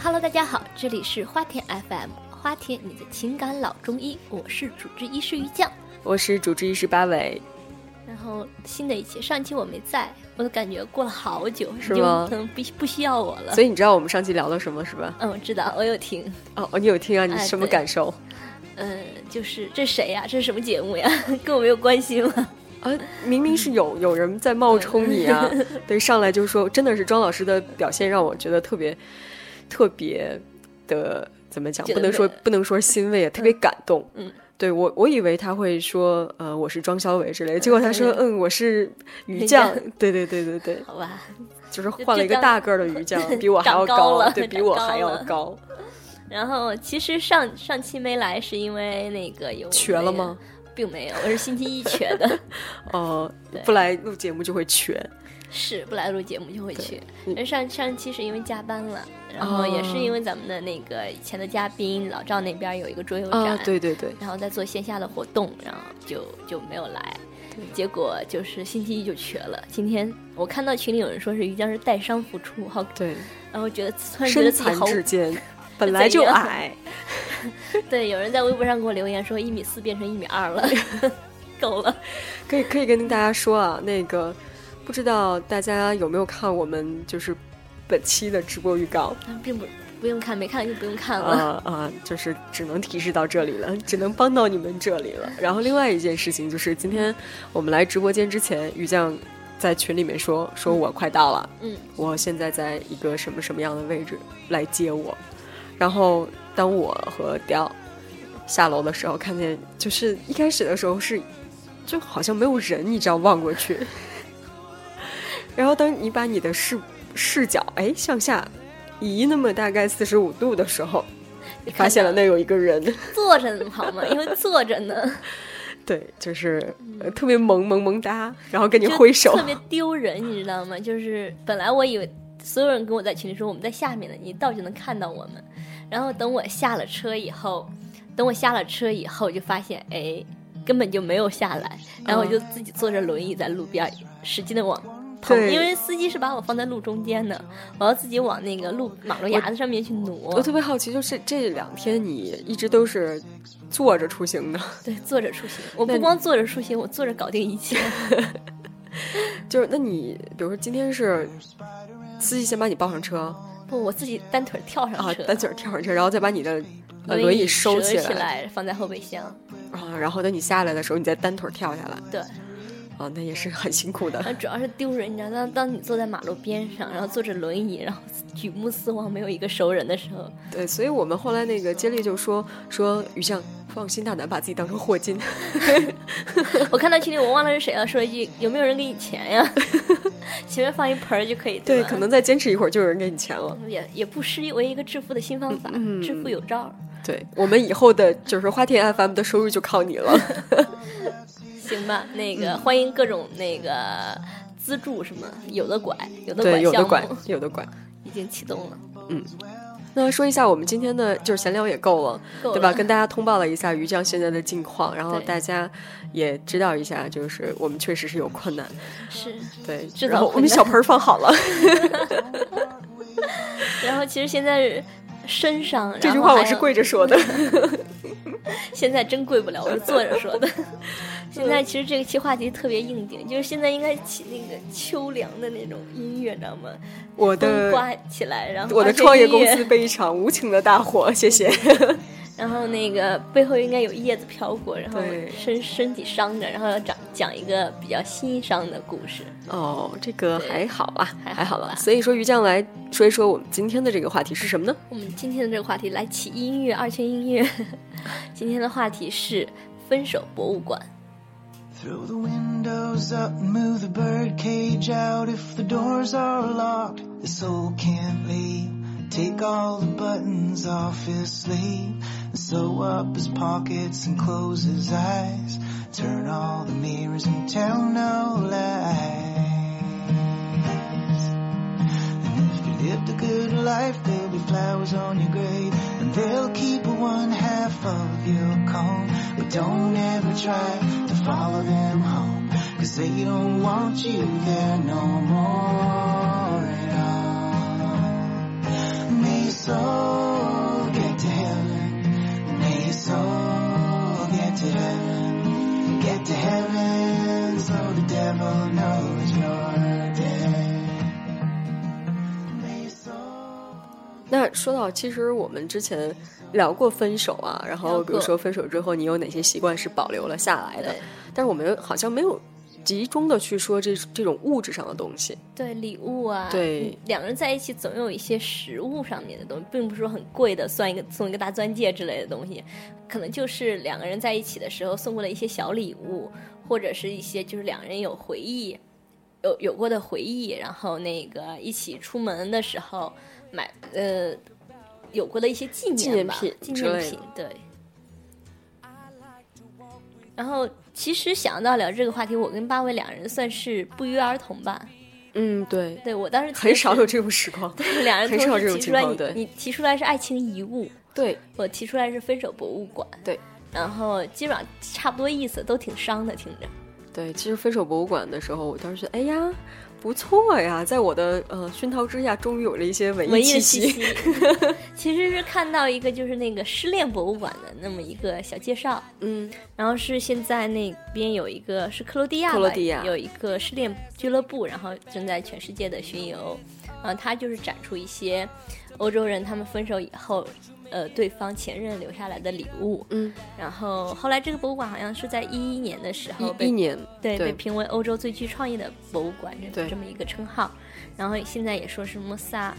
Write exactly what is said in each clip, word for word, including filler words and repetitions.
Hello， 大家好，这里是花田 F M， 花田你的情感老中医，我是主治医师于酱，我是主治医师八尾。然后新的一期，上期我没在，我都感觉过了好久，是吗？可能不不需要我了。所以你知道我们上期聊了什么是吧？嗯，我知道，我有听。哦，你有听啊？你什么感受？嗯、哎呃，就是这谁呀、啊？这是什么节目呀？跟我没有关系吗？啊，明明是有有人在冒充你啊！嗯、对，上来就说，真的是庄老师的表现让我觉得特别。特别的怎么讲，不能说不能说欣慰，也特别感动。嗯，对我我以为他会说呃我是庄小伟之类的，结果他说嗯我是鱼酱。对对对对对，好吧，就是换了一个大个的鱼酱，比我还要高，对，比我还要高。然后其实上上期没来是因为那个有瘸了吗？并没有，我是星期一瘸的。哦，不来录节目就会瘸。是不来录节目就会去，但上上期是因为加班了，然后也是因为咱们的那个以前的嘉宾老赵那边有一个桌游展、哦、对对对，然后在做线下的活动，然后就就没有来，结果就是星期一就瘸了。今天我看到群里有人说是于酱是带伤复出，好对，然后觉得突然觉得自己好身残志坚，本来就矮。对，有人在微博上给我留言说一米四变成一米二了，够了。可以可以跟大家说啊，那个不知道大家有没有看我们就是本期的直播预告，并不不用看，没看就不用看了啊、呃呃、就是只能提示到这里了，只能帮到你们这里了。然后另外一件事情就是今天我们来直播间之前，于酱在群里面说说我快到了，嗯，我现在在一个什么什么样的位置来接我，然后当我和Dial下楼的时候，看见就是一开始的时候是就好像没有人，你知道，望过去然后当你把你的视视角哎向下移那么大概四十五度的时候，你发现了那有一个人坐着呢，好吗？因为坐着呢，对，就是、呃、特别萌萌萌哒，然后跟你挥手，特别丢人，你知道吗？就是本来我以为所有人跟我在群里说我们在下面呢，你到底能看到我们。然后等我下了车以后，等我下了车以后就发现哎根本就没有下来，然后我就自己坐着轮椅在路边使劲的往。因为司机是把我放在路中间的，我要自己往那个路马路牙子上面去挪。我, 我特别好奇，就是这两天你一直都是坐着出行的？对，坐着出行。我不光坐着出行，我坐着搞定一切。就是，那你比如说今天是司机先把你抱上车？不，我自己单腿跳上车，啊、单腿跳上车，然后再把你的轮椅、呃、收起来，起来放在后备箱。啊，然后等你下来的时候，你再单腿跳下来。对。哦，那也是很辛苦的。主要是丢人，你知道，当当你坐在马路边上，然后坐着轮椅，然后举目四望，没有一个熟人的时候。对，所以我们后来那个接力就说说于酱放心大胆把自己当成霍金。我看到群里我忘了是谁了，说一句有没有人给你钱呀？前面放一盆就可以。对，可能再坚持一会儿就有人给你钱了。也也不失为一个致富的新方法，嗯、致富有招。对，我们以后的就是花田 F M 的收入就靠你了。行吧，那个、嗯、欢迎各种那个资助，什么有的拐，有的拐，有的拐，有的拐，已经启动了。嗯，那说一下我们今天的就是闲聊也够了，够了对吧？跟大家通报了一下于酱现在的近况，然后大家也知道一下，就是我们确实是有困难，是对，然后我们小盆放好了。然后其实现在身上这句话我是跪着说的，现在真跪不了，我是坐着说的。现在其实这个期话题特别应景，就是现在应该起那个秋凉的那种音乐，知道吗？我的刮起来，然后我的创业公司被一场无情的大火，谢谢。然后那个背后应该有叶子飘过，然后身身体伤着，然后要讲讲一个比较心伤的故事。哦，这个还好吧，还好吧。所以说于酱来说一说我们今天的这个话题是什么呢？我们今天的这个话题来起音乐，二泉音乐。今天的话题是分手博物馆。Throw the windows up, move the birdcage out. If the doors are locked, the soul can't leave. Take all the buttons off his sleeve, and sew up his pockets and close his eyes. Turn all the mirrors and tell no lies. And if you lived a good life, there'll be flowers on your grave, and they'll keep one half of your comb. But don't ever try.Follow them home, 'cause they don't want you there no more at all. Me so 那说到其实我们之前聊过分手啊，然后比如说分手之后你有哪些习惯是保留了下来的，但是我们好像没有集中的去说这这种物质上的东西，对，礼物啊，对，两个人在一起总有一些食物上面的东西，并不是说很贵的，算一个送一个大钻戒之类的东西，可能就是两个人在一起的时候送过的一些小礼物，或者是一些就是两人有回忆有有过的回忆，然后那个一起出门的时候买呃有过的一些纪念吧，纪念品，纪念品，对。然后其实想到聊这个话题，我跟八位两人算是不约而同吧。嗯，对，对，我当时很少有这种时光，对，两人很少这种情况。对，你提出来是爱情遗物，对，我提出来是分手博物馆，对，然后基本上差不多意思，都挺伤的，听着。对，其实分手博物馆的时候，我当时觉得，哎呀。不错呀，在我的呃熏陶之下，终于有了一些文艺气息。气息其实是看到一个就是那个失恋博物馆的那么一个小介绍，嗯，然后是现在那边有一个是克罗地亚吧，克罗地亚有一个失恋俱乐部，然后正在全世界的巡游，然后他就是展出一些欧洲人他们分手以后，呃，对方前任留下来的礼物，嗯，然后后来这个博物馆好像是在一一年的时候被，一一年，对，对，被评为欧洲最具创意的博物馆，这这么一个称号。然后现在也说是莫萨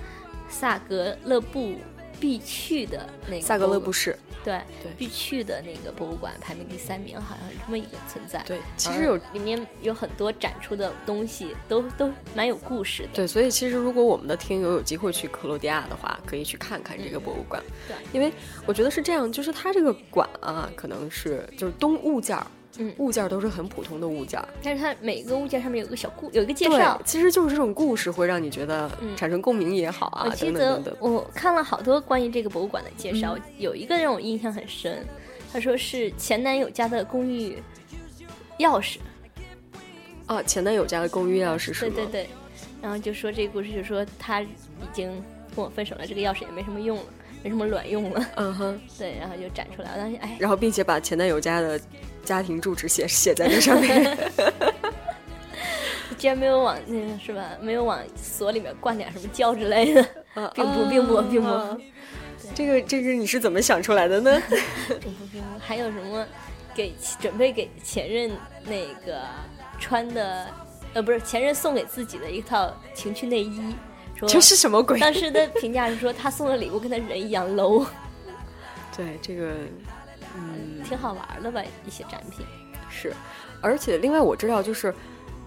萨格勒布必去的那个萨格勒布市，对，对，必去的那个博物馆排名第三名，好像是这么一个存在。对，其实有里面有很多展出的东西，都都蛮有故事的。对，所以其实如果我们的听友有机会去克罗地亚的话，可以去看看这个博物馆。嗯、对，因为我觉得是这样，就是它这个馆啊，可能是就是东物件。嗯，物件都是很普通的物件，但是它每个物件上面有一个小故，有一个介绍，其实就是这种故事会让你觉得产生共鸣也好啊。嗯、等等等等，我记得我看了好多关于这个博物馆的介绍，嗯、有一个让我印象很深，他说是前男友家的公寓钥匙。啊，前男友家的公寓钥匙是吗？对对对。然后就说这个故事，就说他已经跟我分手了，这个钥匙也没什么用了。没什么卵用了，嗯哼，对，然后就展出来，当时哎，然后并且把前男友家的家庭住址写写在这上面，居然没有往那个是吧？没有往锁里面灌点什么胶之类的，啊、并不，并不，啊、并不。啊、这个这个你是怎么想出来的呢？并不并不，还有什么给准备给前任那个穿的，呃，不是前任送给自己的一套情趣内衣。这是什么鬼？当时的评价是说他送的礼物跟他人一样 low。 对，这个嗯，挺好玩的吧，一些展品是。而且另外我知道，就是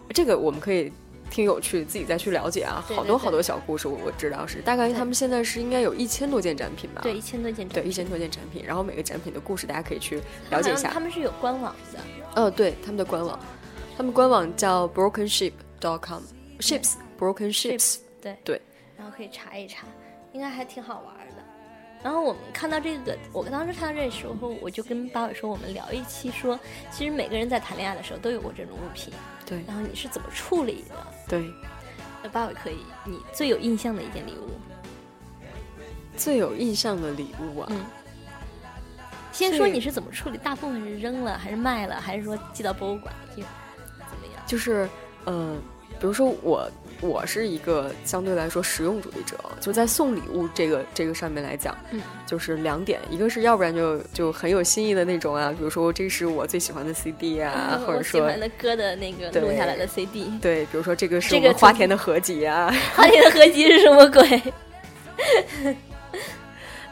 这个我们可以听友去自己再去了解啊，对对对，好多好多小故事。我知道是大概他们现在是应该有一千多件展品吧，对，一千多件展品，对，一千多件展品，然后每个展品的故事大家可以去了解一下。他们是有官网的，呃、哦，对，他们的官网，他们官网叫 broken ship dot com， ships broken ships，对对，然后可以查一查，应该还挺好玩的。然后我们看到这个，我当时看到这时候，我就跟八尾说，我们聊一期说，其实每个人在谈恋爱的时候都有过这种物品，对，然后你是怎么处理的？对，那八尾可以，你最有印象的一件礼物，最有印象的礼物啊。嗯，先说你是怎么处理，大部分是扔了，还是卖了，还是说寄到博物馆去，怎么样？就是，嗯、呃，比如说我。我是一个相对来说实用主义者，就在送礼物这个这个上面来讲，嗯，就是两点，一个是要不然就就很有新意的那种啊，比如说这是我最喜欢的 C D 啊，嗯、或者说我喜欢的歌的那个录下来的 C D， 对，对，比如说这个是我们花田的合集啊，这个、花田的合集是什么鬼？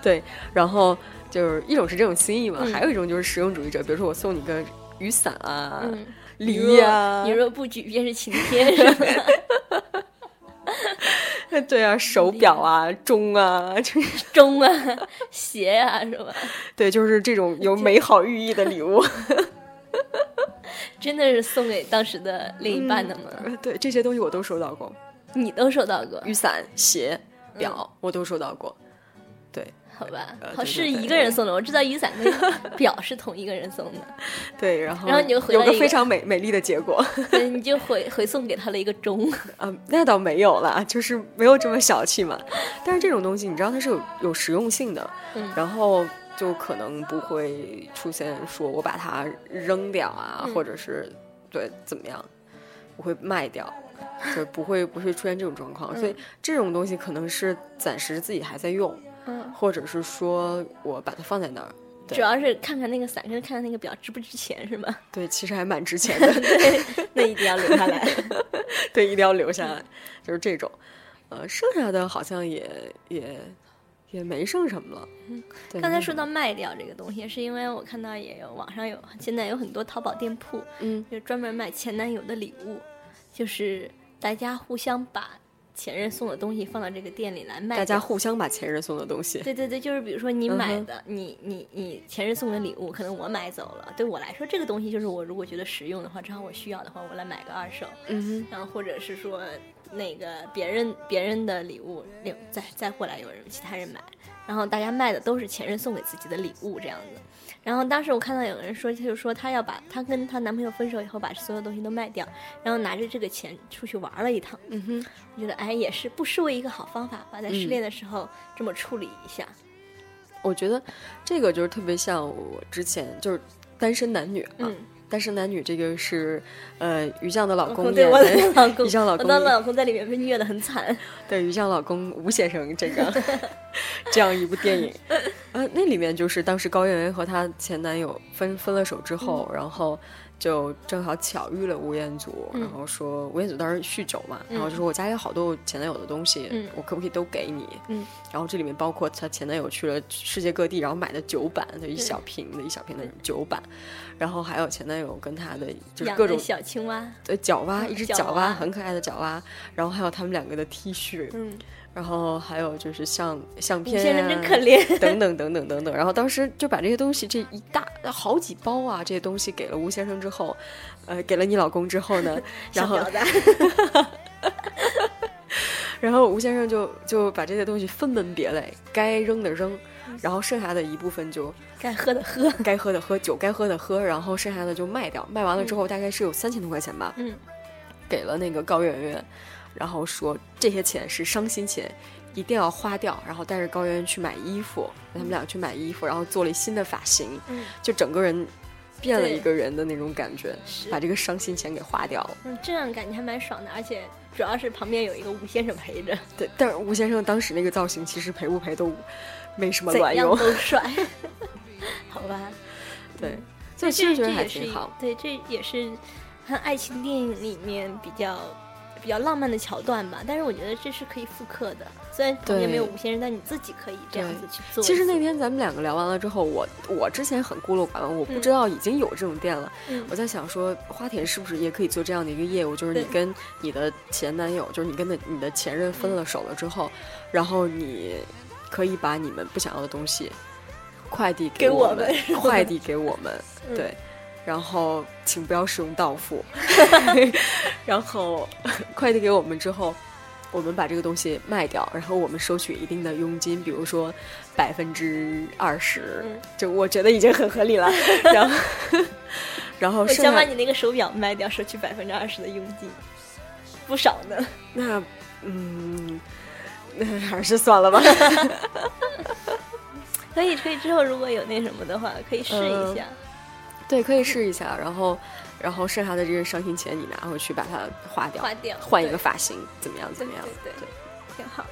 对，然后就是一种是这种新意嘛，嗯、还有一种就是实用主义者，比如说我送你个雨伞啊。嗯，梨呀、啊，你若不举便是晴天，是吧？对啊，手表啊，钟啊，钟啊，鞋啊，是吧？对，就是这种有美好寓意的礼物，真的是送给当时的另一半的吗？嗯、对，这些东西我都收到过，你都收到过，雨伞、鞋、表，嗯、我都收到过，对。好吧，好是一个人送的，我知道雨伞跟表是同一个人送的，对，然后然后你就回有个非常美美丽的结果，对，你就回回送给他了一个钟，嗯，那倒没有了，就是没有这么小气嘛。但是这种东西你知道它是有有实用性的，嗯、然后就可能不会出现说我把它扔掉啊，嗯、或者是对怎么样，我会卖掉。就不会不会出现这种状况，嗯、所以这种东西可能是暂时自己还在用，嗯，或者是说我把它放在那儿，主要是看看那个伞跟看看那个表值不值钱是吗？对，其实还蛮值钱的对，那一定要留下来对，一定要留下来，就是这种呃，剩下的好像也也也没剩什么了。嗯，刚才说到卖掉这个东西，是因为我看到也有网上有现在有很多淘宝店铺，嗯，就专门卖前男友的礼物，就是大家互相把前任送的东西放到这个店里来卖，大家互相把前任送的东西，对对对，就是比如说你买的、嗯、你你你前任送的礼物可能我买走了，对我来说这个东西就是我如果觉得实用的话，正好我需要的话，我来买个二手，嗯，然后或者是说那个别人别人的礼物再再过来有人其他人买，然后大家卖的都是前任送给自己的礼物这样子。然后当时我看到有人说，他就说他要把他跟他男朋友分手以后把所有东西都卖掉，然后拿着这个钱出去玩了一趟。嗯哼，我觉得哎也是不失为一个好方法吧，在失恋的时候这么处理一下。嗯、我觉得这个就是特别像我之前就是单身男女啊。嗯，单身男女这个是呃于酱的老公、哦、对我的老公于酱老公，我的老公在里面被虐得很惨，对于酱老公吴先生这个这样一部电影呃，那里面就是当时高圆圆和她前男友分分了手之后、嗯、然后就正好巧遇了吴彦祖、嗯、然后说吴彦祖当时酗酒嘛、嗯、然后就说我家里有好多前男友的东西、嗯、我可不可以都给你、嗯、然后这里面包括她前男友去了世界各地，然后买的酒版，就一小瓶的一小瓶的酒版，然后还有前男友有跟他的就是各种小青蛙，对，角蛙，一只角蛙，很可爱的角蛙，然后还有他们两个的 T 恤，嗯，然后还有就是像相片、啊，吴先生真可怜，等等等等等等。然后当时就把这些东西这一大好几包啊，这些东西给了吴先生之后，呃，给了你老公之后呢，然后，然后吴先生就就把这些东西分门别类，该扔的扔。然后剩下的一部分就该喝的喝，该喝的喝，酒该喝的喝，然后剩下的就卖掉，卖完了之后大概是有三千多块钱吧，嗯，给了那个高圆圆，然后说这些钱是伤心钱，一定要花掉，然后带着高圆圆去买衣服，他们俩去买衣服，然后做了新的发型，嗯，就整个人变了一个人的那种感觉，把这个伤心钱给花掉了，嗯，这样感觉还蛮爽的，而且主要是旁边有一个吴先生陪着，对，但是吴先生当时那个造型其实陪不陪都没什么卵用，怎样都帅好吧，对，所以其实觉得还挺好，对，这也是和爱情电影里面比较比较浪漫的桥段吧，但是我觉得这是可以复刻的，虽然旁边没有吴先生，但你自己可以这样子去做。其实那天咱们两个聊完了之后，我我之前很孤陋寡闻，我不知道已经有这种店了、嗯、我在想说花田是不是也可以做这样的一个业务，就是你跟你的前男友，就是你跟你的前任分了手了之后、嗯、然后你可以把你们不想要的东西快递给我们，给我们快递给我们、嗯、对，然后请不要使用到付然后快递给我们之后，我们把这个东西卖掉，然后我们收取一定的佣金，比如说百分之二十，就我觉得已经很合理了然后然后我想把你那个手表卖掉，收取百分之二十的佣金，不少呢，那嗯那还是算了吧可以可以，之后如果有那什么的话可以试一下、呃对，可以试一下，然后，然后剩下的这些伤心钱你拿回去把它花掉，花掉，换一个发型，怎么样？怎么样？对对 对, 对，挺好的。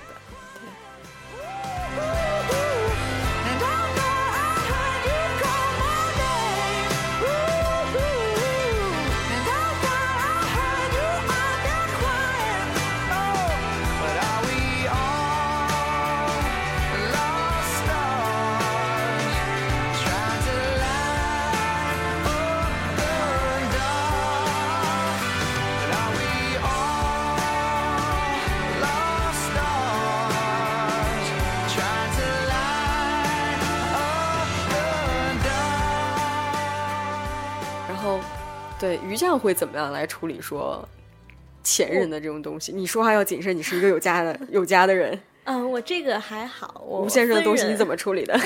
对，于酱会怎么样来处理说前任的这种东西？你说话要谨慎，你是一个有家的有家的人。嗯，我这个还好。吴先生的东西你怎么处理的？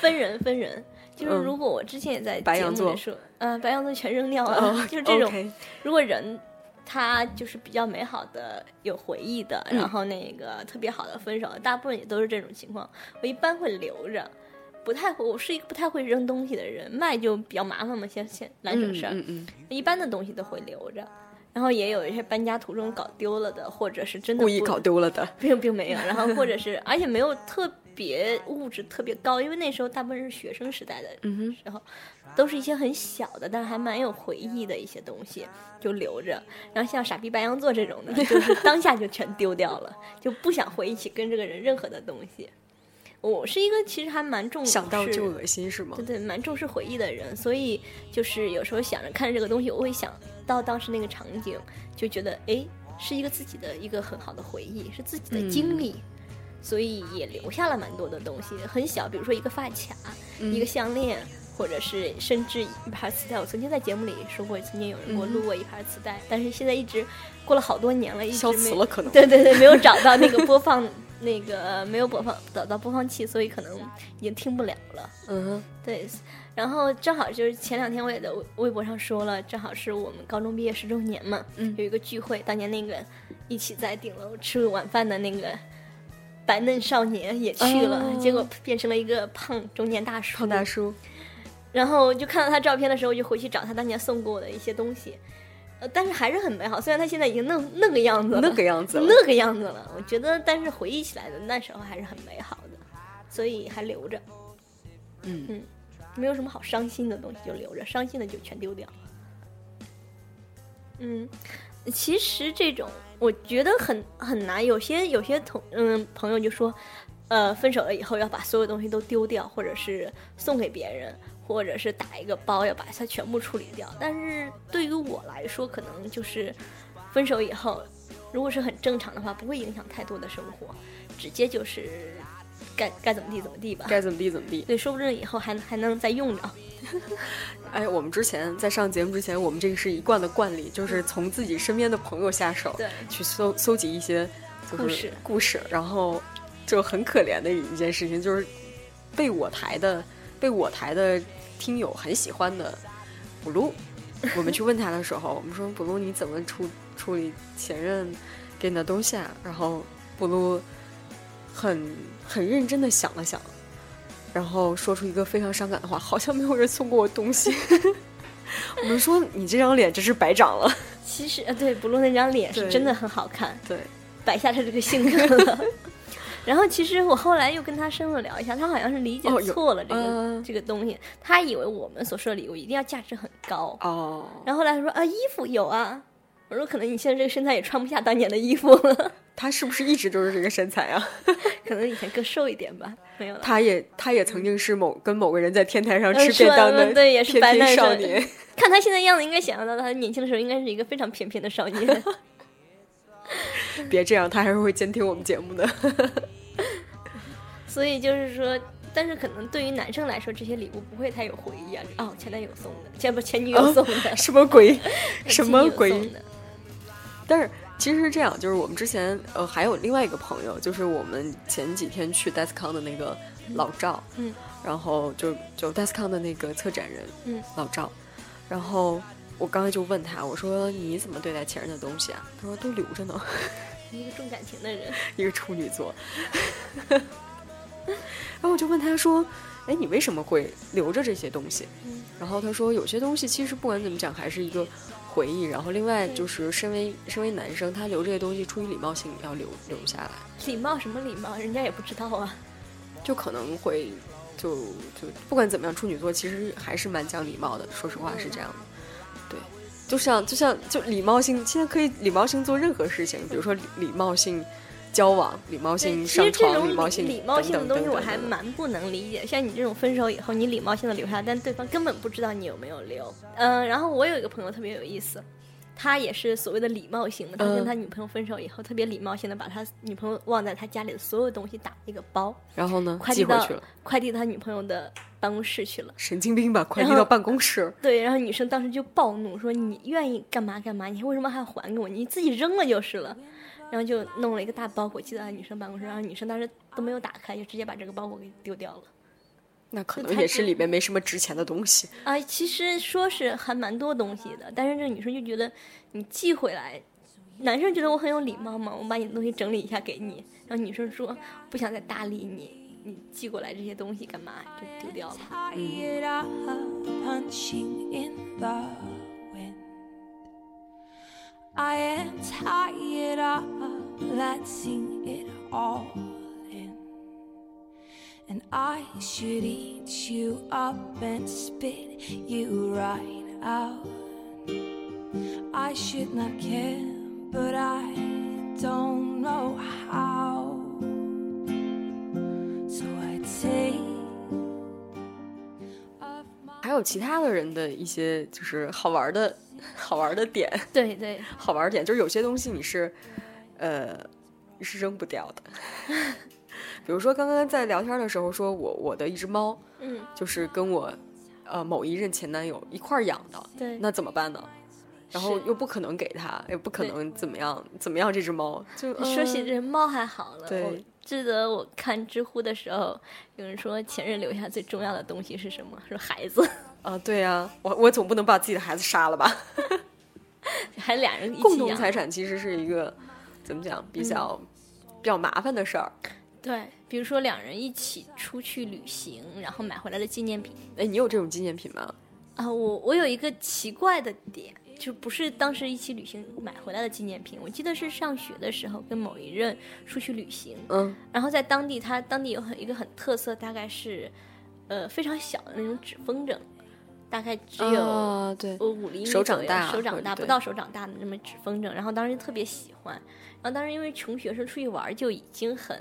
分人分人，就是如果我之前也在节目里说，嗯，白羊座、呃、全扔掉了，哦、就是这种。Okay. 如果人他就是比较美好的、有回忆的，然后那个特别好的分手，嗯、大部分也都是这种情况。我一般会留着。不太会，我是一个不太会扔东西的人，卖就比较麻烦嘛，先先来整事儿、嗯嗯嗯。一般的东西都会留着，然后也有一些搬家途中搞丢了的，或者是真的故意搞丢了的，并并没有。然后或者是，而且没有特别物质特别高，因为那时候大部分是学生时代的时候、嗯、都是一些很小的但还蛮有回忆的一些东西就留着，然后像傻逼白羊座这种的就是当下就全丢掉了就不想回忆起跟这个人任何的东西。我是一个其实还蛮重视，想到就恶心是吗？对对，蛮重视回忆的人，所以就是有时候想着看着这个东西，我会想到当时那个场景，就觉得哎，是一个自己的一个很好的回忆，是自己的经历、嗯、所以也留下了蛮多的东西，很小，比如说一个发卡、嗯、一个项链，或者是甚至一盘磁带。我曾经在节目里说过，曾经有人给我录过一盘磁带、嗯、但是现在一直过了好多年了，一直消磁了可能，对对对，没有找到那个播放那个没有播放找到播放器，所以可能已经听不了了。嗯，对。然后正好就是前两天我也在微博上说了，正好是我们高中毕业十周年嘛、嗯、有一个聚会，当年那个一起在顶楼吃晚饭的那个白嫩少年也去了、哦、结果变成了一个胖中年大叔胖大叔。然后就看到他照片的时候，就回去找他当年送过我的一些东西，但是还是很美好，虽然他现在已经那那个样子了，那个样子了，那个样子了。我觉得，但是回忆起来的那时候还是很美好的，所以还留着。嗯嗯，没有什么好伤心的东西就留着，伤心的就全丢掉。嗯，其实这种我觉得很很难，有些有些同嗯朋友就说，呃，分手了以后要把所有东西都丢掉，或者是送给别人。或者是打一个包要把它全部处理掉，但是对于我来说，可能就是分手以后，如果是很正常的话，不会影响太多的生活，直接就是该该怎么地怎么地吧，该怎么地怎么地。对，说不定以后还还能再用着。哎，我们之前在上节目之前，我们这个是一贯的惯例，就是从自己身边的朋友下手，对，去搜搜集一些就是故事故事，然后就很可怜的一件事情，就是被我台的。被我台的听友很喜欢的布鲁，我们去问他的时候，我们说布鲁你怎么处处理前任给你的东西啊？然后布鲁很很认真的想了想，然后说出一个非常伤感的话，好像没有人送过我东西。我们说你这张脸真是白长了。其实对布鲁那张脸是真的很好看，对，对摆下他这个性格了。然后其实我后来又跟他深入聊一下，他好像是理解错了这个、哦呃、这个东西，他以为我们所说的礼物一定要价值很高哦。然后后来说啊，衣服有啊，我说可能你现在这个身材也穿不下当年的衣服了。他是不是一直都是这个身材啊？可能以前更瘦一点吧，没有了。他也他也曾经是某跟某个人在天台上吃便当的、嗯、对，也是白嫩少年。看他现在样子，应该想象到他年轻的时候应该是一个非常翩翩的少年。别这样，他还是会监听我们节目的。所以就是说，但是可能对于男生来说，这些礼物不会太有回忆啊。哦，前男友送的，前不前女友送的、哦，什么鬼？什么鬼？但是其实是这样，就是我们之前呃还有另外一个朋友，就是我们前几天去 DESCON 的那个老赵，嗯，然后就就 DESCON 的那个策展人，嗯，老赵，然后。我刚才就问他，我说你怎么对待前任的东西啊？他说都留着呢。一个重感情的人，一个处女座。然后我就问他说，哎，你为什么会留着这些东西？嗯、然后他说，有些东西其实不管怎么讲，还是一个回忆。然后另外就是，身为身为男生，他留这些东西，出于礼貌性要留留下来。礼貌什么礼貌？人家也不知道啊。就可能会就就不管怎么样，处女座其实还是蛮讲礼貌的。说实话是这样的。嗯对，就像就像就礼貌性，现在可以礼貌性做任何事情，比如说 礼, 礼貌性交往，礼貌性上床，礼貌性礼貌性的东西我还蛮不能理解。像你这种分手以后，你礼貌性的留下，但对方根本不知道你有没有留。嗯、呃，然后我有一个朋友特别有意思，他也是所谓的礼貌性的，他跟他女朋友分手以后，嗯、特别礼貌性的把他女朋友忘在他家里的所有东西打一个包，然后呢寄回去了，快递到他女朋友的办公室去了。神经病吧，快递到办公室。对，然后女生当时就暴怒说，你愿意干嘛干嘛，你为什么还还给我，你自己扔了就是了。然后就弄了一个大包裹寄到女生办公室，然后女生当时都没有打开，就直接把这个包裹给丢掉了。那可能也是里面没什么值钱的东西啊。其实说是还蛮多东西的，但是这个女生就觉得你寄回来，男生觉得我很有礼貌嘛，我把你的东西整理一下给你，然后女生说不想再搭理你，你寄过来这些东西干嘛，就丢掉了。嗯 And I should eat you up and spit you right out. I should not care, but I don't know how. So I take. 还有其他的人的一些就是好玩的好玩的点，对对，好玩的点就是有些东西你是呃你是扔不掉的。比如说刚刚在聊天的时候说我我的一只猫，嗯，就是跟我呃某一任前男友一块养的，对，那怎么办呢？然后又不可能给他，也不可能怎么样怎么样，这只猫就说起这猫还好了。对，我记得我看知乎的时候有人说前任留下最重要的东西是什么，说孩子啊、呃、对啊，我我总不能把自己的孩子杀了吧。还俩人一起共同财产其实是一个怎么讲比较、嗯、比较麻烦的事儿。对，比如说两人一起出去旅行，然后买回来的纪念品。哎，你有这种纪念品吗？啊，我我有一个奇怪的点，就不是当时一起旅行买回来的纪念品。我记得是上学的时候跟某一任出去旅行，嗯，然后在当地，他当地有一个很特色，大概是，呃，非常小的那种纸风筝，大概只有、哦、对五厘米手掌大，手掌大不到手掌大的那么纸风筝。然后当时特别喜欢，然后当时因为穷学生出去玩就已经很。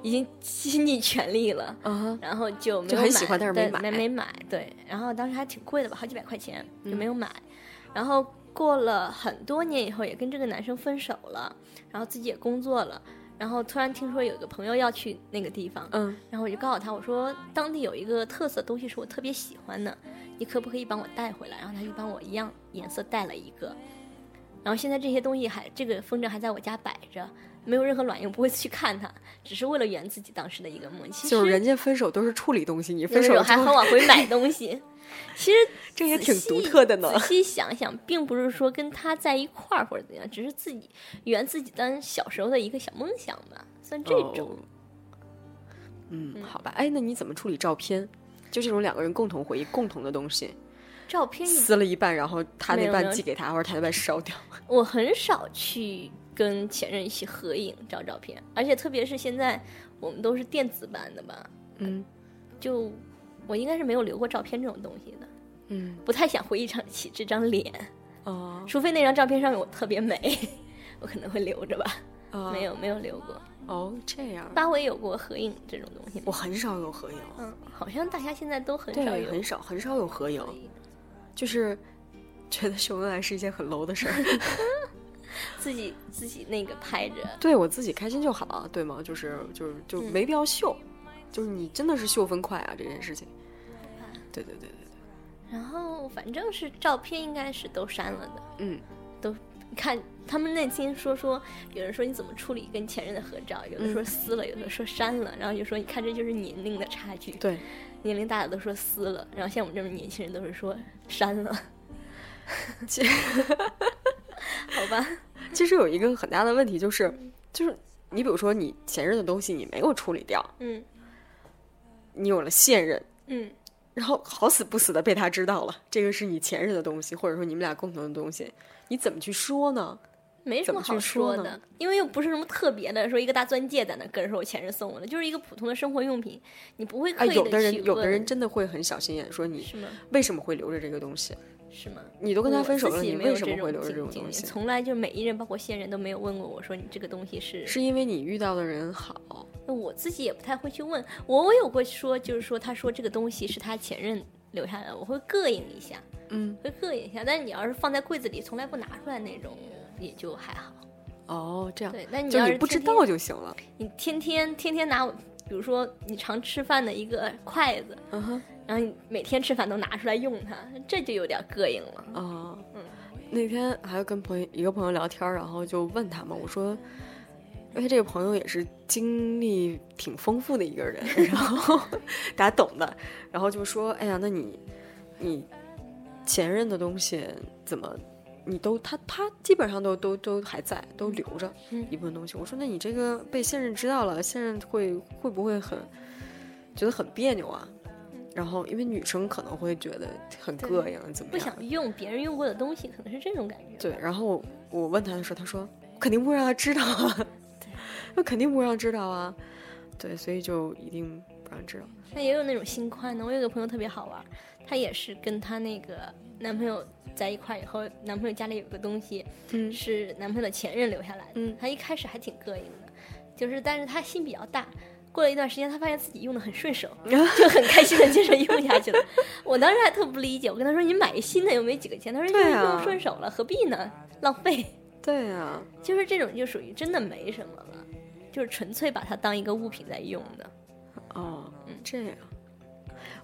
已经倾尽全力了、uh-huh. 然后就没有买，就很喜欢但是没买，没没买。对，然后当时还挺贵的吧，好几百块钱就没有买、嗯、然后过了很多年以后也跟这个男生分手了，然后自己也工作了，然后突然听说有个朋友要去那个地方，嗯，然后我就告诉他，我说当地有一个特色东西是我特别喜欢的，你可不可以帮我带回来？然后他就帮我一样颜色带了一个，然后现在这些东西还这个风筝还在我家摆着，没有任何卵用，不会去看它，只是为了圆自己当时的一个梦。其实就是人家分手都是处理东西，你分手还很往回买东西。其实这也挺独特的呢。仔细想想，并不是说跟他在一块儿或者怎样，只是自己圆自己当小时候的一个小梦想吧，算这种。哦、嗯, 嗯，好吧。哎，那你怎么处理照片？就这种两个人共同回忆、共同的东西。照片撕了一半，然后他那半寄给他，或者他那半烧掉。我很少去。跟前任一起合影照照片，而且特别是现在我们都是电子版的吧，嗯，就我应该是没有留过照片这种东西的，嗯，不太想回忆起这张脸，哦，除非那张照片上面我特别美，我可能会留着吧，哦、没有没有留过，哦，这样，八尾有过合影这种东西，我很少有合影，嗯，好像大家现在都很少有，很少很少有合影，就是觉得秀恩爱是一件很 low 的事儿。自己自己那个拍着，对，我自己开心就好了，对吗？就是就是就没必要秀、嗯，就是你真的是秀分快啊这件事情。对对对对对。然后反正是照片应该是都删了的，嗯，都看他们那天说说，有人说你怎么处理跟前任的合照，有的说撕了，嗯、有的说删了，然后就说你看这就是年龄的差距，对，年龄大的都说撕了，然后像我们这么年轻人都是说删了。好吧，其实有一个很大的问题就是就是你比如说你前任的东西你没有处理掉，嗯，你有了现任，嗯，然后好死不死的被他知道了这个是你前任的东西，或者说你们俩共同的东西，你怎么去说呢？没什么好说的，因为又不是什么特别的，说一个大钻戒在那跟着说我前任送我的，就是一个普通的生活用品，你不会刻意的去问、啊、有的人有的人真的会很小心眼，说你为什么会留着这个东西，是吗？你都跟他分手了，你为什么会留着这种东西？从来就每一任，包括现任，都没有问过我说你这个东西是是因为你遇到的人好。那我自己也不太会去问，我我有过说，就是说他说这个东西是他前任留下来，我会膈应一下，嗯，会膈应一下。但是你要是放在柜子里，从来不拿出来那种，也就还好。哦，这样对，那你要是天天就你不知道就行了。你天天天天拿我，比如说你常吃饭的一个筷子，嗯哼。然后你每天吃饭都拿出来用它，这就有点膈应了。哦，嗯，那天还跟朋友一个朋友聊天，然后就问他嘛，我说，因为这个朋友也是经历挺丰富的一个人，然后大家懂的，然后就说，哎呀，那你你前任的东西怎么你都他他基本上都都都还在，都留着一部分东西。我说，那你这个被现任知道了，现任会会不会很觉得很别扭啊？然后因为女生可能会觉得很膈应怎么样，不想用别人用过的东西，可能是这种感觉。对，然后我问他的时候，他说肯定不会让他知道啊，那肯定不会让他知道啊，对，所以就一定不让知道。那也有那种心宽的，我有个朋友特别好玩，她也是跟她那个男朋友在一块以后，男朋友家里有个东西、嗯、是男朋友的前任留下来的、嗯、她一开始还挺膈应的，就是但是她心比较大，过了一段时间她发现自己用的很顺手，就很开心的接着用下去了。我当时还特不理解，我跟她说你买一新的又没几个钱，她说用用顺手了、啊、何必呢，浪费。对啊，就是这种就属于真的没什么了，就是纯粹把它当一个物品在用的。哦，这样。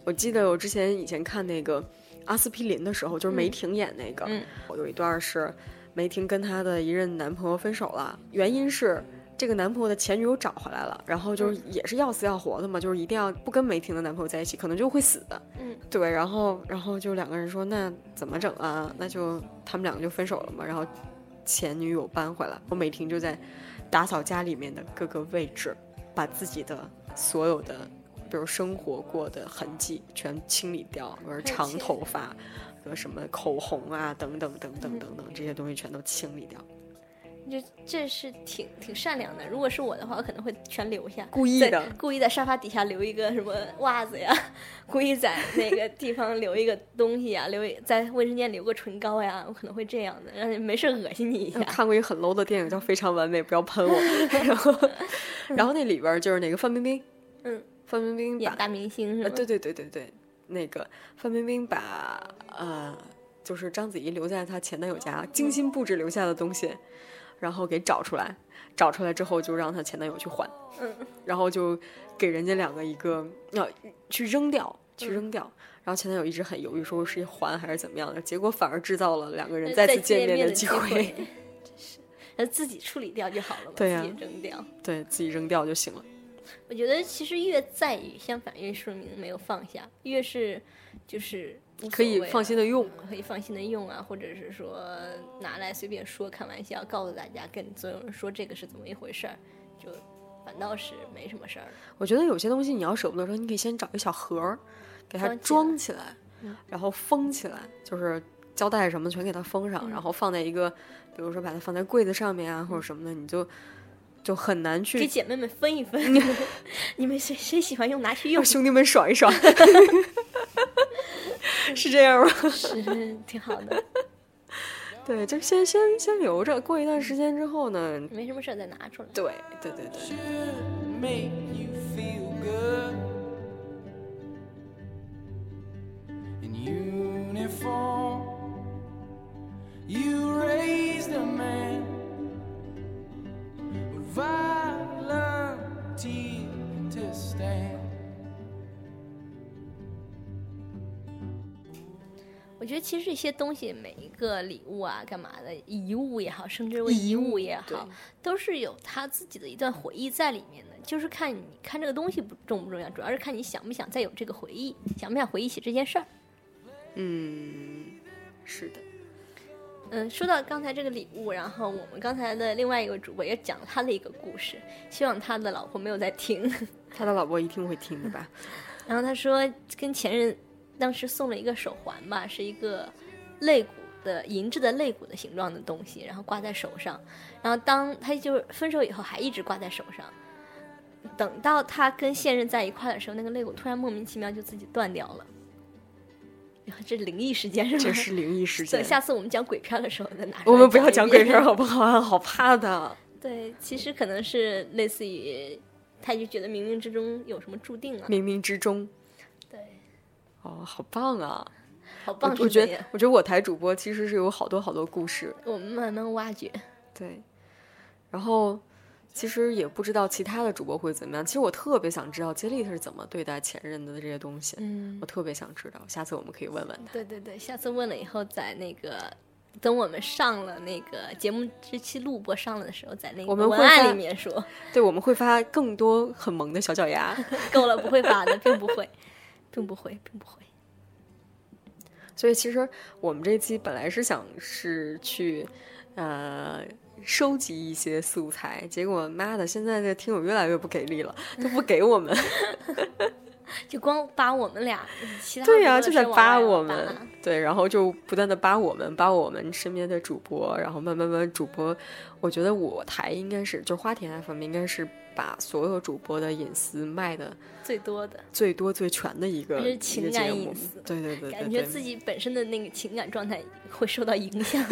我记得我之前以前看那个阿司匹林的时候，就是梅婷演那个、嗯、有一段是梅婷跟她的一任男朋友分手了，原因是这个男朋友的前女友找回来了，然后就是也是要死要活的嘛，就是一定要不跟梅婷的男朋友在一起可能就会死的。嗯，对，然后然后就两个人说那怎么整啊，那就他们两个就分手了嘛，然后前女友搬回来，我梅婷就在打扫家里面的各个位置，把自己的所有的比如生活过的痕迹全清理掉，比如长头发什么口红啊等等等等等等、嗯、这些东西全都清理掉。就这是挺挺善良的，如果是我的话我可能会全留下，故意的故意在沙发底下留一个什么袜子呀，故意在那个地方留一个东西呀，留在卫生间留个唇膏呀，我可能会这样的，让你没事恶心你一下。我看过一个很 low 的电影叫《非常完美》，不要喷我。然后然后那里边就是哪个范冰冰，嗯，范冰冰演大明星是吗、呃、对对对对对，那个范冰冰把呃就是章子怡留在她前男友家精心布置留下的东西、嗯，然后给找出来，找出来之后就让她前男友去还，嗯，然后就给人家两个一个要、啊、去扔掉，去扔掉、嗯，然后前男友一直很犹豫，说是还还是怎么样的，结果反而制造了两个人再次见面的机会。真是，那自己处理掉就好了嘛，对啊，自己扔掉，对自己扔掉就行了。我觉得其实越在意，相反越说明没有放下，越是就是。可以放心的用，可以放心的用啊，或者是说拿来随便说开玩笑，告诉大家跟所有人说这个是怎么一回事，就反倒是没什么事儿。我觉得有些东西你要舍不得扔，你可以先找一小盒给它装起来，然后封起来，就是胶带什么全给它封上、嗯、然后放在一个比如说把它放在柜子上面啊或者什么的，你就就很难去给姐妹们分一分。你们谁谁喜欢用拿去用，兄弟们爽一爽。是这样吗？是挺好的。对，就先先先留着，过一段时间之后呢没什么事再拿出来。对对对对。我觉得其实这些东西每一个礼物啊干嘛的遗物也好，甚至为遗物也好，都是有他自己的一段回忆在里面的，就是看你看这个东西不重不重要，主要是看你想不想再有这个回忆，想不想回忆起这件事儿。嗯，是的。嗯，说到刚才这个礼物，然后我们刚才的另外一个主播也讲了他的一个故事，希望他的老婆没有在听。他的老婆一定会听的吧。然后他说跟前任当时送了一个手环吧，是一个肋骨的银质的肋骨的形状的东西，然后挂在手上，然后当他就分手以后还一直挂在手上，等到他跟现任在一块的时候，那个肋骨突然莫名其妙就自己断掉了。这是灵异事件是吗？这是灵异事件。等下次我们讲鬼片的时候再拿出来。我们不要讲鬼片好不好？好怕的。对，其实可能是类似于他就觉得冥冥之中有什么注定啊。冥冥之中。哦，好棒啊！好棒！我觉得，我觉得我台主播其实是有好多好多故事，我们慢慢挖掘。对，然后其实也不知道其他的主播会怎么样。其实我特别想知道接力他是怎么对待前任的这些东西，嗯，我特别想知道。下次我们可以问问他。对对对，下次问了以后，在那个等我们上了那个节目这期录播上了的时候，在那个文案里面说。对，我们会发更多很萌的小脚丫。够了，不会发的，并不会。并不会并不会所以其实我们这期本来是想是去呃收集一些素材，结果妈的现在这听友越来越不给力了，都不给我们。就光扒我们俩，其他对呀、啊、就在扒我们，对，然后就不断的扒我们扒我们身边的主播，然后慢慢慢主播。我觉得我台应该是就花田 F M 应该是把所有主播的隐私卖的最多的最多最全的一个情感隐私，对对 对, 对, 对，感觉自己本身的那个情感状态会受到影响、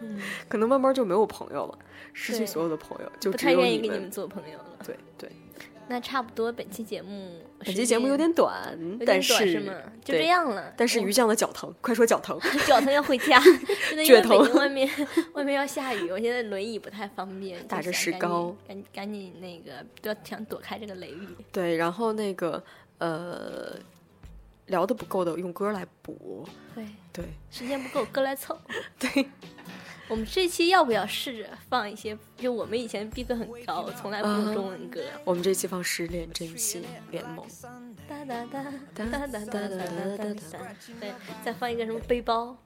嗯、可能慢慢就没有朋友了，失去所有的朋友，就只有你们，不太愿意跟你们做朋友了。对对，那差不多本期节目本期节目有点短，但是是吗？就这样了。但是鱼酱的脚疼，快说脚疼脚疼要回家脚疼外面外面要下雨，我现在轮椅不太方便，打着石膏赶紧, 赶紧那个都要想躲开这个雷雨。对，然后那个呃聊的不够的用歌来补，对对，时间不够歌来凑对，我们这期要不要试着放一些，就我们以前逼格很高，从来不用中文歌、嗯、我们这期放失恋真心联盟，哒哒哒哒哒哒哒哒哒，对，再放一个什么背包，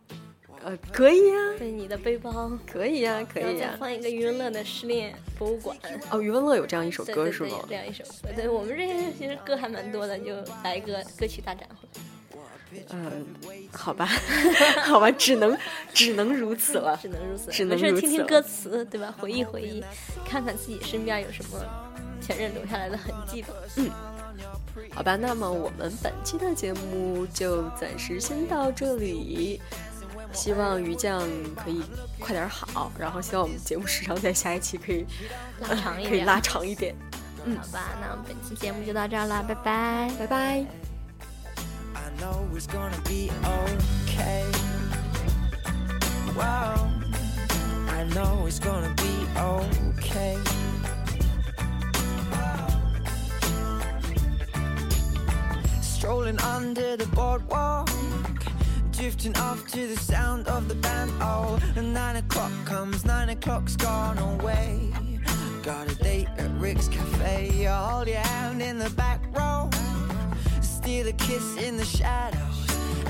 呃，可以呀、啊，对，你的背包可以呀、啊，可以呀、啊。再放一个余文乐的《失恋博物馆》。哦，余文乐有这样一首歌是吗？这样一首歌，对，我们这些其实歌还蛮多的，就来一个歌曲大展会。嗯，好吧好吧，只能只能如此了只能如此只能如此，听听歌词，对吧？回忆回忆，看看自己身边有什么前任留下来的痕迹吧。嗯，好吧，那么我们本期的节目就暂时先到这里，希望鱼酱可以快点好，然后希望我们节目时长在下一期可以拉长一点、呃、可以拉长一点。嗯，好吧，那我们本期节目就到这儿了，拜拜拜拜。I know it's gonna be okay. Wow, I know it's gonna be okay. Wow. Strolling under the boardwalk, drifting off to the sound of the band. Oh, and nine o'clock comes, nine o'clock's gone away. Got a date at Rick's Cafe. You hold your hand in the back row. Steal a kiss in the shadows.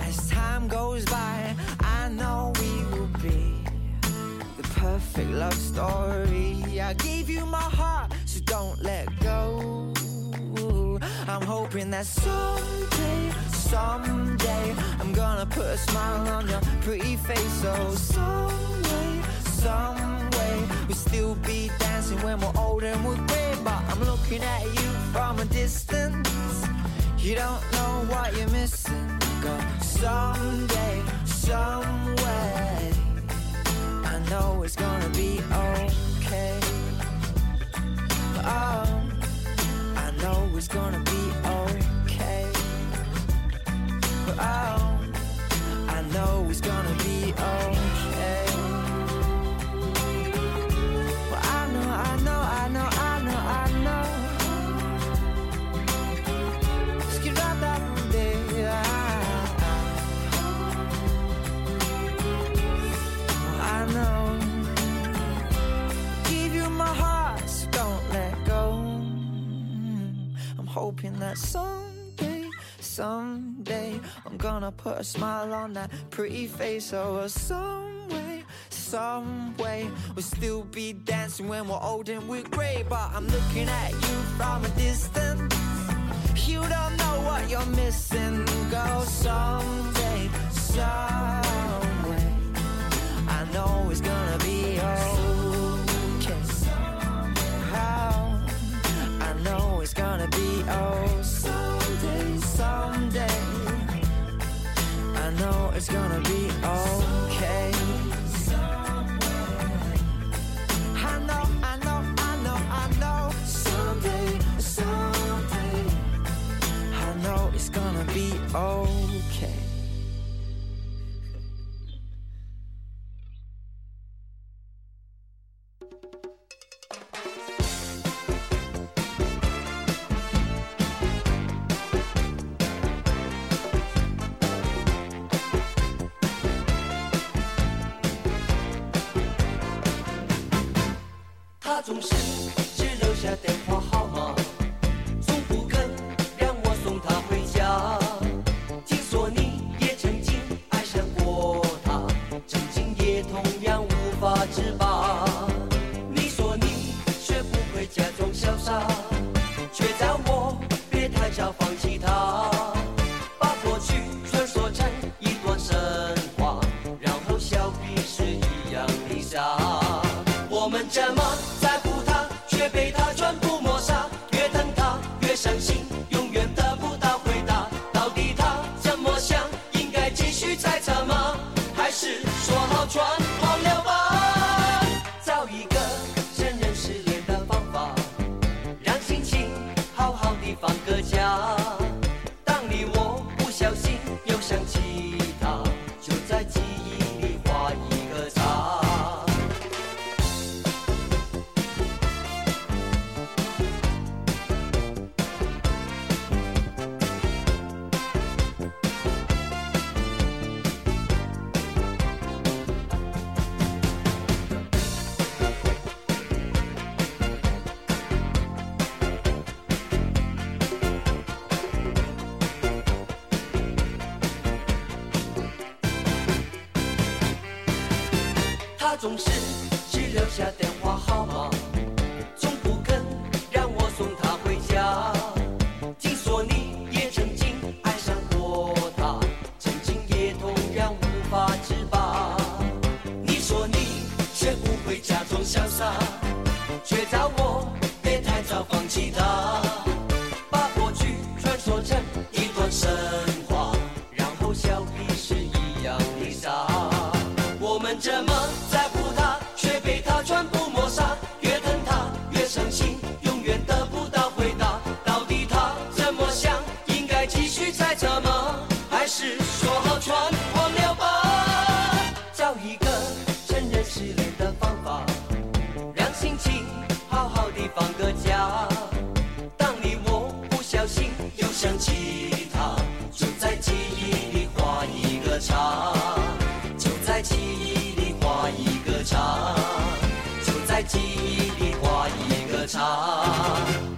As time goes by, I know we will be the perfect love story. I gave you my heart, so don't let go. I'm hoping that someday, someday, I'm gonna put a smile on your pretty face. So someway, someway, we'll still be dancing when we're old and we're gray. But I'm looking at you from a distance. You don't know what you're missing. Go someday, someway. I know it's gonna be okay. Oh, I know it's gonna be okay. Oh, I know it's gonna be okay. Well, I know, I know, I know, I know, I know. I know. Give you my heart, so don't let go. I'm hoping that someday, someday, I'm gonna put a smile on that pretty face. Oh, some way, some way, we'll still be dancing when we're old and we're gray. But I'm looking at you from a distance. You don't know what you're missing. Go someday, someway. I know it's gonna be okay. How? I know it's gonna be oh someday, someday. I know it's gonna be okay. I know, I know, I know, I know. Someday, someday. I know it's gonna be okay. 船跑了吧，找一个承认失恋的方法，让心情好好地放个假。当你我不小心又想起他，就在记忆里画一个叉。他总是只留下电话号码，总不肯让我送他回家。听说你也曾经爱上过他，曾经也同样无法自拔。你说你学不会假装潇洒，却叫我别太早放弃他，把过去穿梭成一段神话，然后笑彼此一样的傻。我们这么放个假，当你我不小心又想起他，就在记忆里画一个叉，就在记忆里画一个叉，就在记忆里画一个叉。